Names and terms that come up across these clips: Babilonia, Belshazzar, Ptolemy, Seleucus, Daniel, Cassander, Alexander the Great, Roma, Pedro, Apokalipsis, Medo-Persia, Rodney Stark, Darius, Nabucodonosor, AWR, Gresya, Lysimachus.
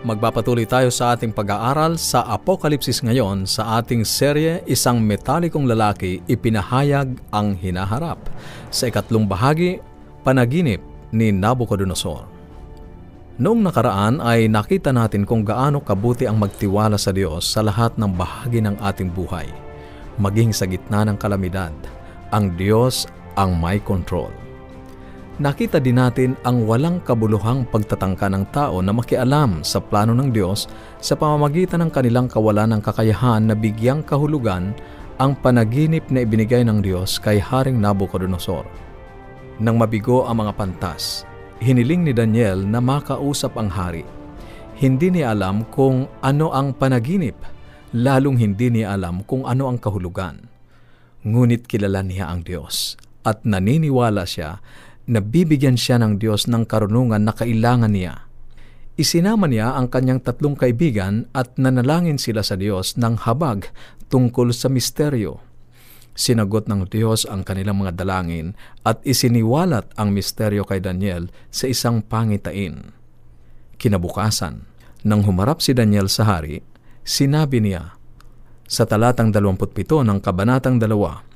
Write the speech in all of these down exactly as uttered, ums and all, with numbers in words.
Magpapatuloy tayo sa ating pag-aaral sa Apokalipsis ngayon sa ating serye Isang Metalikong Lalaki Ipinahayag ang Hinaharap sa ikatlong bahagi, Panaginip ni Nabucodonosor. Noong nakaraan ay nakita natin kung gaano kabuti ang magtiwala sa Diyos sa lahat ng bahagi ng ating buhay. Maging sa gitna ng kalamidad, ang Diyos ang may control. Nakita din natin ang walang kabuluhang pagtatangka ng tao na makialam sa plano ng Diyos sa pamamagitan ng kanilang kawalan ng kakayahan na bigyang kahulugan ang panaginip na ibinigay ng Diyos kay Haring Nabucodonosor. Nang mabigo ang mga pantas, hiniling ni Daniel na makausap ang hari. Hindi niya alam kung ano ang panaginip, lalong hindi niya alam kung ano ang kahulugan. Ngunit kilala niya ang Diyos at naniniwala siya nabibigyan siya ng Diyos ng karunungan na kailangan niya. Isinama niya ang kanyang tatlong kaibigan at nanalangin sila sa Diyos ng habag tungkol sa misteryo. Sinagot ng Diyos ang kanilang mga dalangin at isiniwalat ang misteryo kay Daniel sa isang pangitain. Kinabukasan, nang humarap si Daniel sa hari, sinabi niya sa talatang dalawampu't pito ng kabanatang dalawa,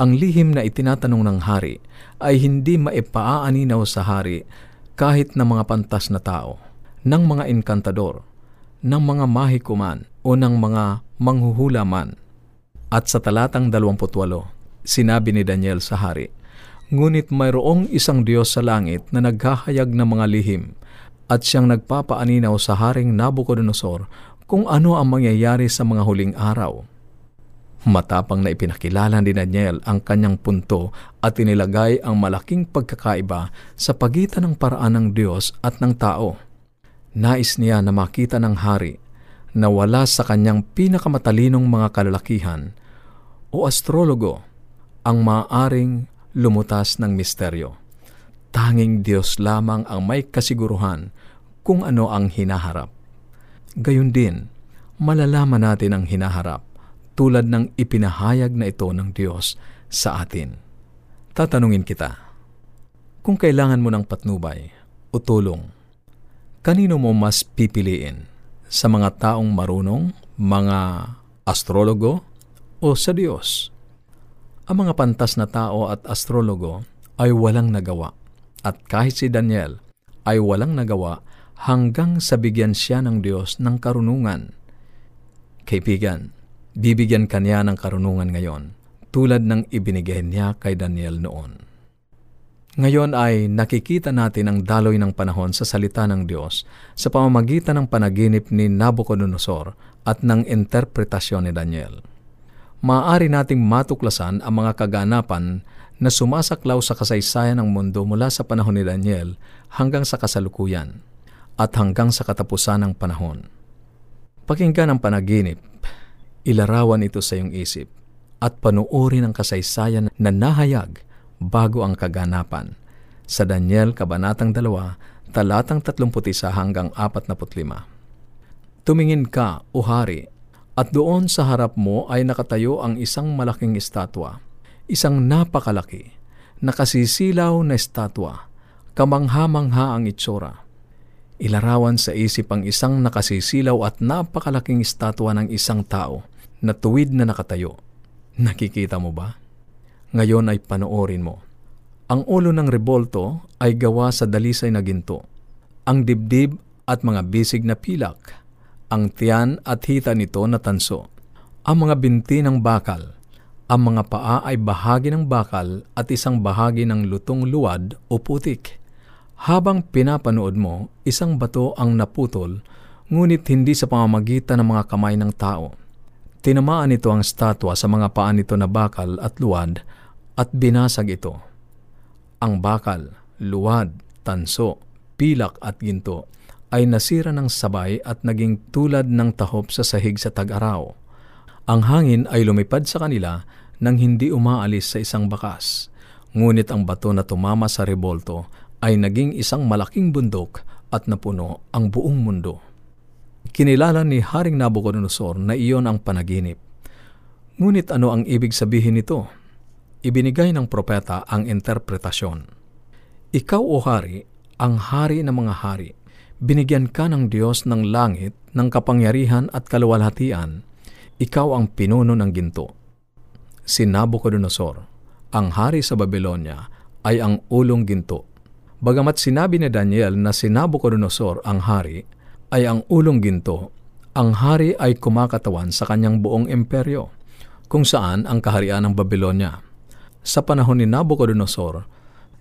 ang lihim na itinatanong ng hari ay hindi maipaaaninaw sa hari kahit ng mga pantas na tao, ng mga inkantador, ng mga mahikuman o ng mga manghuhula man. At sa talatang dalawampu't walo, sinabi ni Daniel sa hari, ngunit mayroong isang Diyos sa langit na naghahayag ng mga lihim at siyang nagpapaaninaw sa haring Nabucodonosor kung ano ang mangyayari sa mga huling araw. Matapang na ipinakilala ni Daniel ang kanyang punto at inilagay ang malaking pagkakaiba sa pagitan ng paraan ng Diyos at ng tao. Nais niya na makita ng hari na wala sa kanyang pinakamatalinong mga kalalakihan o astrologo ang maaaring lumutas ng misteryo. Tanging Diyos lamang ang may kasiguruhan kung ano ang hinaharap. Gayun din, malalaman natin ang hinaharap tulad ng ipinahayag na ito ng Diyos sa atin. Tatanungin kita, kung kailangan mo ng patnubay o tulong, kanino mo mas pipiliin? Sa mga taong marunong, mga astrologo, o sa Diyos? Ang mga pantas na tao at astrologo ay walang nagawa, at kahit si Daniel ay walang nagawa hanggang sa bigyan siya ng Diyos ng karunungan. Kaibigan, bibigyan ka niya ng karunungan ngayon, tulad ng ibinigay niya kay Daniel noon. Ngayon ay nakikita natin ang daloy ng panahon sa salita ng Diyos sa pamamagitan ng panaginip ni Nabucodonosor at ng interpretasyon ni Daniel. Maaari nating matuklasan ang mga kaganapan na sumasaklaw sa kasaysayan ng mundo mula sa panahon ni Daniel hanggang sa kasalukuyan at hanggang sa katapusan ng panahon. Pakinggan ang panaginip. Ilarawan ito sa iyong isip at panuorin ang kasaysayan na nahayag bago ang kaganapan sa Daniel Kabanatang two, talatang tatlumpu't isa hanggang apatnapu't lima. Tumingin ka, o hari, at doon sa harap mo ay nakatayo ang isang malaking estatwa, isang napakalaki, nakasisilaw na estatwa, kamangha-mangha ang itsura. Ilarawan sa isip ang isang nakasisilaw at napakalaking estatwa ng isang tao na tuwid na nakatayo. Nakikita mo ba? Ngayon ay panoorin mo. Ang ulo ng rebolto ay gawa sa dalisay na ginto, ang dibdib at mga bisig na pilak, ang tiyan at hita nito na tanso, ang mga binti ng bakal, ang mga paa ay bahagi ng bakal at isang bahagi ng lutong luwad o putik. Habang pinapanood mo, isang bato ang naputol, ngunit hindi sa pamamagitan ng mga kamay ng tao. Tinamaan nito ang statwa sa mga paa nito na bakal at luwad at binasag ito. Ang bakal, luwad, tanso, pilak at ginto ay nasira ng sabay at naging tulad ng tahop sa sahig sa tag-araw. Ang hangin ay lumipad sa kanila nang hindi umaalis sa isang bakas. Ngunit ang bato na tumama sa rebolto ay naging isang malaking bundok at napuno ang buong mundo. Kinilala ni Haring Nabucodonosor na iyon ang panaginip. Ngunit ano ang ibig sabihin nito? Ibinigay ng propeta ang interpretasyon. Ikaw, o hari, ang hari ng mga hari, Binigyan ka ng Diyos ng langit, ng kapangyarihan at kaluwalhatian. Ikaw ang pinuno ng ginto. Si Nabucodonosor, ang hari sa Babilonia, ay ang ulong ginto. Bagamat sinabi ni Daniel na si Nabucodonosor ang hari ay ang ulong ginto, ang hari ay kumakatawan sa kanyang buong imperyo, kung saan ang kaharian ng Babilonia. Sa panahon ni Nabucodonosor,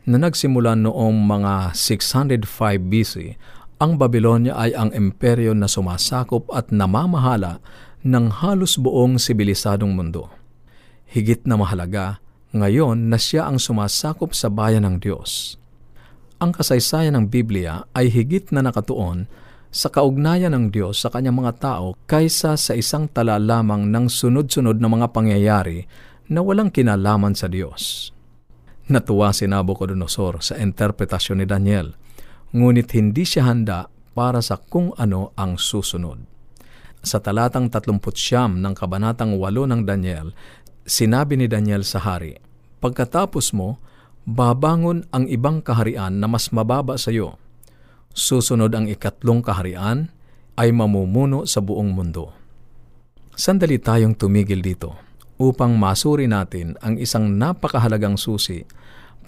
na nagsimula noong mga six hundred five B C, ang Babilonia ay ang imperyo na sumasakop at namamahala ng halos buong sibilisadong mundo. Higit na mahalaga, ngayon na siya ang sumasakop sa bayan ng Diyos. Ang kasaysayan ng Biblia ay higit na nakatuon sa kaugnayan ng Diyos sa kanyang mga tao kaysa sa isang tala lamang ng sunod-sunod na mga pangyayari na walang kinalaman sa Diyos. Natuwa si Nabucodonosor sa interpretasyon ni Daniel, ngunit hindi siya handa para sa kung ano ang susunod. Sa talatang tatlumpu't siyam ng kabanatang walo ng Daniel, sinabi ni Daniel sa hari, "Pagkatapos mo, babangon ang ibang kaharian na mas mababa sa iyo. Susunod ang ikatlong kaharian ay mamumuno sa buong mundo." Sandali tayong tumigil dito upang masuri natin ang isang napakahalagang susi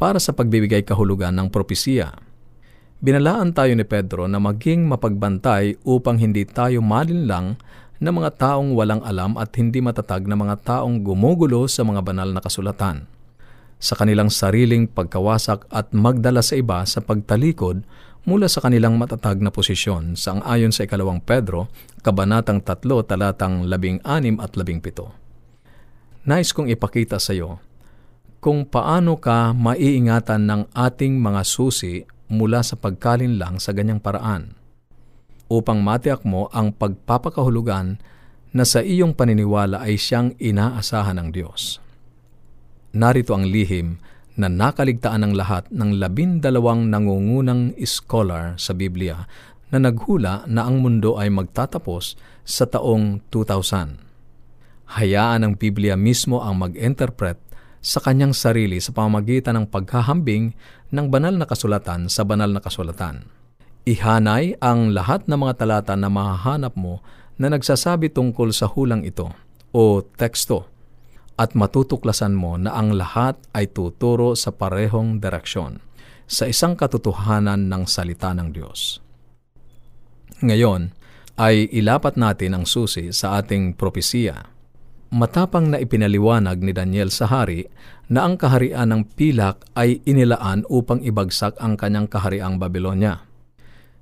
para sa pagbibigay kahulugan ng propesiya. Binalaan tayo ni Pedro na maging mapagbantay upang hindi tayo malinlang na mga taong walang alam at hindi matatag na mga taong gumugulo sa mga banal na kasulatan, sa kanilang sariling pagkawasak at magdala sa iba sa pagtalikod mula sa kanilang matatag na posisyon sang-ayon sa ikalawang Pedro, kabanatang tatlo, talatang labing anim at labing pito. Nais kong ipakita sa iyo kung paano ka maiingatan ng ating mga susi mula sa pagkalinlang sa ganyang paraan, upang matiyak mo ang pagpapakahulugan na sa iyong paniniwala ay siyang inaasahan ng Diyos. Narito ang lihim na nakaligtaan ng lahat ng labindalawang nangungunang iskolar sa Biblia na naghula na ang mundo ay magtatapos sa taong two thousand. Hayaan ang Biblia mismo ang mag-interpret sa kanyang sarili sa pamamagitan ng paghahambing ng banal na kasulatan sa banal na kasulatan. Ihanay ang lahat ng mga talata na mahahanap mo na nagsasabi tungkol sa hulang ito o teksto, at matutuklasan mo na ang lahat ay tuturo sa parehong direksyon, sa isang katotohanan ng salita ng Diyos. Ngayon ay ilapat natin ang susi sa ating propesiya. Matapang na ipinaliwanag ni Daniel sa hari na ang kaharian ng pilak ay inilaan upang ibagsak ang kanyang kahariang Babilonia.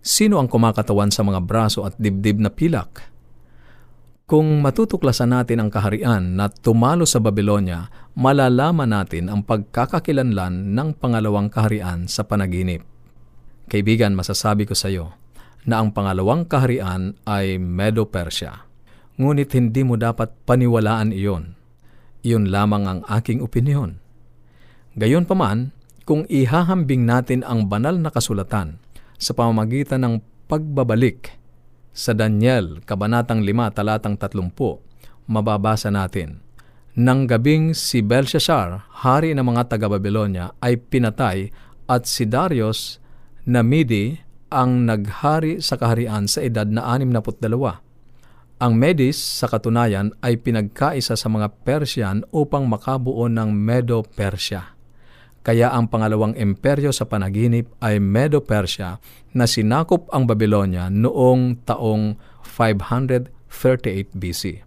Sino ang kumakatawan sa mga braso at dibdib na pilak? Kung matutuklasan natin ang kaharian na tumalo sa Babilonia, malalaman natin ang pagkakakilanlan ng pangalawang kaharian sa panaginip. Kaibigan, masasabi ko sa iyo na ang pangalawang kaharian ay Medo-Persia. Ngunit hindi mo dapat paniwalaan iyon. Iyon lamang ang aking opinyon. Gayunpaman, kung ihahambing natin ang banal na kasulatan sa pamamagitan ng pagbabalik sa Daniel, kabanatang lima, talatang tatlumpung, mababasa natin, "Nang gabing si Belshazzar, hari ng mga taga-Babilonia, ay pinatay, at si Darius na Mede ang naghari sa kaharian sa edad na anim na dalawa. Ang Medes sa katunayan ay pinagkaisa sa mga Persian upang makabuo ng Medo-Persia. Kaya ang pangalawang imperyo sa panaginip ay Medo-Persia na sinakop ang Babilonia noong taong five hundred thirty-eight B C.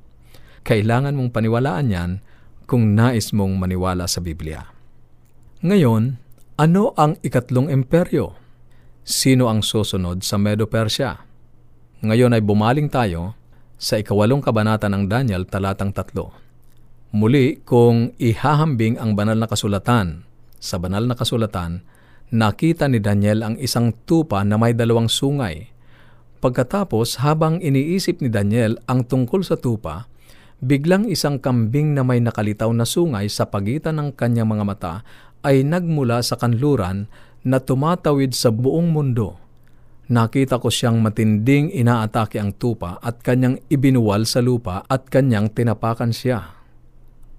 Kailangan mong paniwalaan yan kung nais mong maniwala sa Biblia. Ngayon, ano ang ikatlong imperyo? Sino ang susunod sa Medo-Persia? Ngayon ay bumaling tayo sa ikawalong kabanata ng Daniel, talatang tatlo. Muli, kung ihahambing ang banal na kasulatan sa banal na kasulatan, nakita ni Daniel ang isang tupa na may dalawang sungay. Pagkatapos, habang iniisip ni Daniel ang tungkol sa tupa, biglang isang kambing na may nakalitaw na sungay sa pagitan ng kanyang mga mata ay nagmula sa kanluran na tumatawid sa buong mundo. Nakita ko siyang matinding inaatake ang tupa at kanyang ibinuwal sa lupa at kanyang tinapakan siya.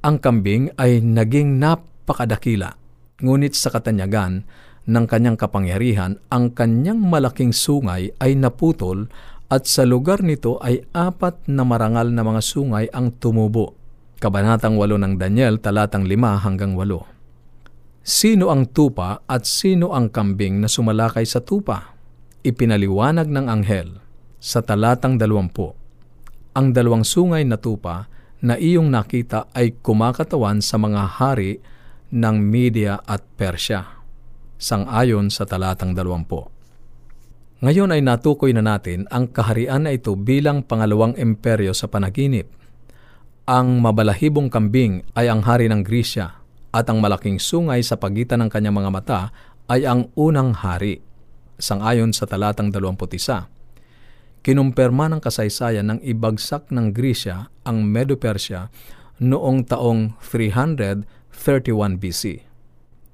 Ang kambing ay naging napakadakila, ngunit sa katanyagan ng kanyang kapangyarihan, ang kanyang malaking sungay ay naputol at sa lugar nito ay apat na marangal na mga sungay ang tumubo. Kabanatang walo ng Daniel, talatang lima hanggang walo. Sino ang tupa at sino ang kambing na sumalakay sa tupa? Ipinaliwanag ng anghel sa talatang dalawampu. Ang dalawang sungay na tupa na iyong nakita ay kumakatawan sa mga hari ng Media at Persia, sangayon sa talatang dalawampu. Ngayon ay natukoy na natin ang kaharian na ito bilang pangalawang imperyo sa panaginip. Ang mabalahibong kambing ay ang hari ng Gresya, at ang malaking sungay sa pagitan ng kanyang mga mata ay ang unang hari, sangayon sa talatang dalawampu't isa. Kinumpirma ng kasaysayan ng ibagsak ng Gresya ang Medo-Persia noong taong three thirty-one B C.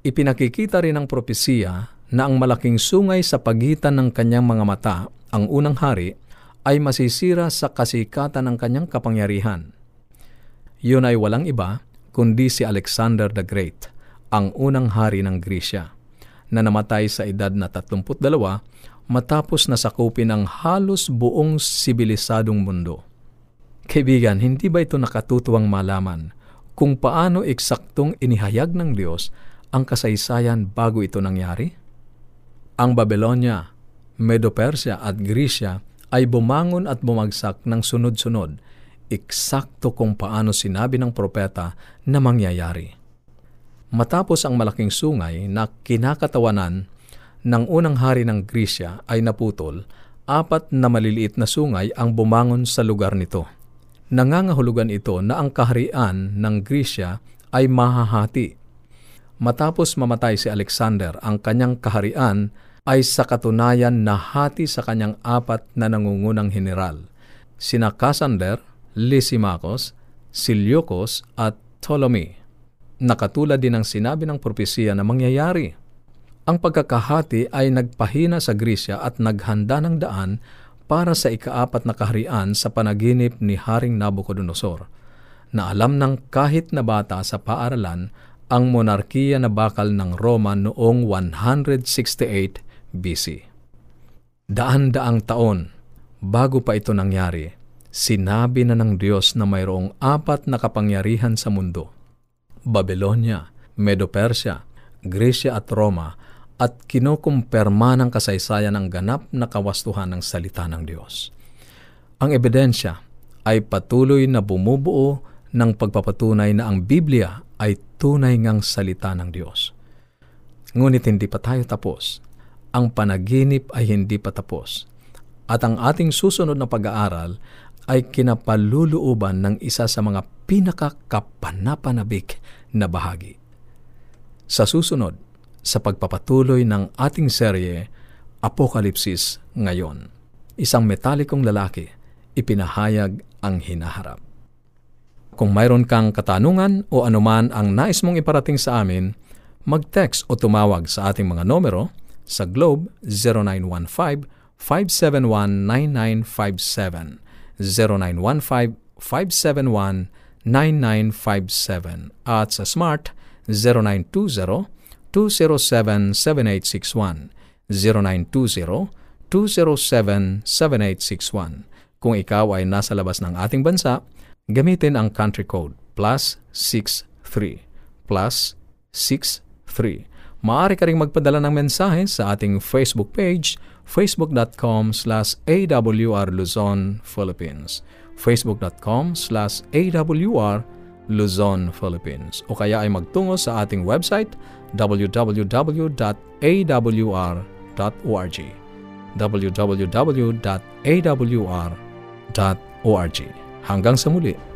Ipinakikita rin ng propesiya na ang malaking sungay sa pagitan ng kanyang mga mata, ang unang hari, ay masisira sa kasikatan ng kanyang kapangyarihan. Yun ay walang iba kundi si Alexander the Great, ang unang hari ng Gresya, na namatay sa edad na tatlumpu't dalawa matapos na sakupin ang halos buong sibilisadong mundo. Kaibigan, hindi ba ito nakatutuwang malaman kung paano eksaktong inihayag ng Diyos ang kasaysayan bago ito nangyari? Ang Babilonia, Medo-Persia at Gresya ay bumangon at bumagsak ng sunod-sunod, eksakto kung paano sinabi ng propeta na mangyayari. Matapos ang malaking sungay na kinakatawanan nang unang hari ng Gresya ay naputol, apat na maliliit na sungay ang bumangon sa lugar nito. Nangangahulugan ito na ang kaharian ng Gresya ay mahahati. Matapos mamatay si Alexander, ang kanyang kaharian ay sa katunayan nahati sa kanyang apat na nangungunang heneral, sina Cassander, Lysimachus, Seleucus at Ptolemy, nakatulad din ang sinabi ng propesiya na mangyayari. Ang pagkakahati ay nagpahina sa Gresya at naghanda ng daan para sa ikaapat na kaharian sa panaginip ni Haring Nabucodonosor, na alam ng kahit na bata sa paaralan ang monarkiya na bakal ng Roma noong one sixty-eight B C. Daan-daang taon bago pa ito nangyari, sinabi na ng Diyos na mayroong apat na kapangyarihan sa mundo: Babilonia, Medo-Persia, Gresya at Roma, at kinukumpirma ng kasaysayan ang ganap na kawastuhan ng salita ng Diyos. Ang ebidensya ay patuloy na bumubuo ng pagpapatunay na ang Biblia ay tunay ngang salita ng Diyos. Ngunit hindi pa tayo tapos. Ang panaginip ay hindi pa tapos. At ang ating susunod na pag-aaral ay kinapaluluuban ng isa sa mga pinakakapanapanabic na bahagi. Sa susunod, sa pagpapatuloy ng ating serye, Apokalipsis Ngayon, isang metalikong lalaki, ipinahayag ang hinaharap. Kung mayroon kang katanungan o anuman ang nais mong iparating sa amin, mag-text o tumawag sa ating mga numero sa Globe zero nine one five, five seven one, nine nine five seven, zero nine one five, five seven one, nine nine five seven, at sa Smart zero nine two zero, two zero seven, seven eight six one, zero nine two zero, two zero seven, seven eight six one. Kung ikaw ay nasa labas ng ating bansa, gamitin ang country code plus six three plus six three. Maaari ka ring magpadala ng mensahe sa ating Facebook page, facebook dot com slash A W R Luzon Philippines, facebook dot com slash A W R Luzon Philippines, o kaya ay magtungo sa ating website w w w dot a w r dot org, w w w dot a w r dot org. Hanggang sa muli.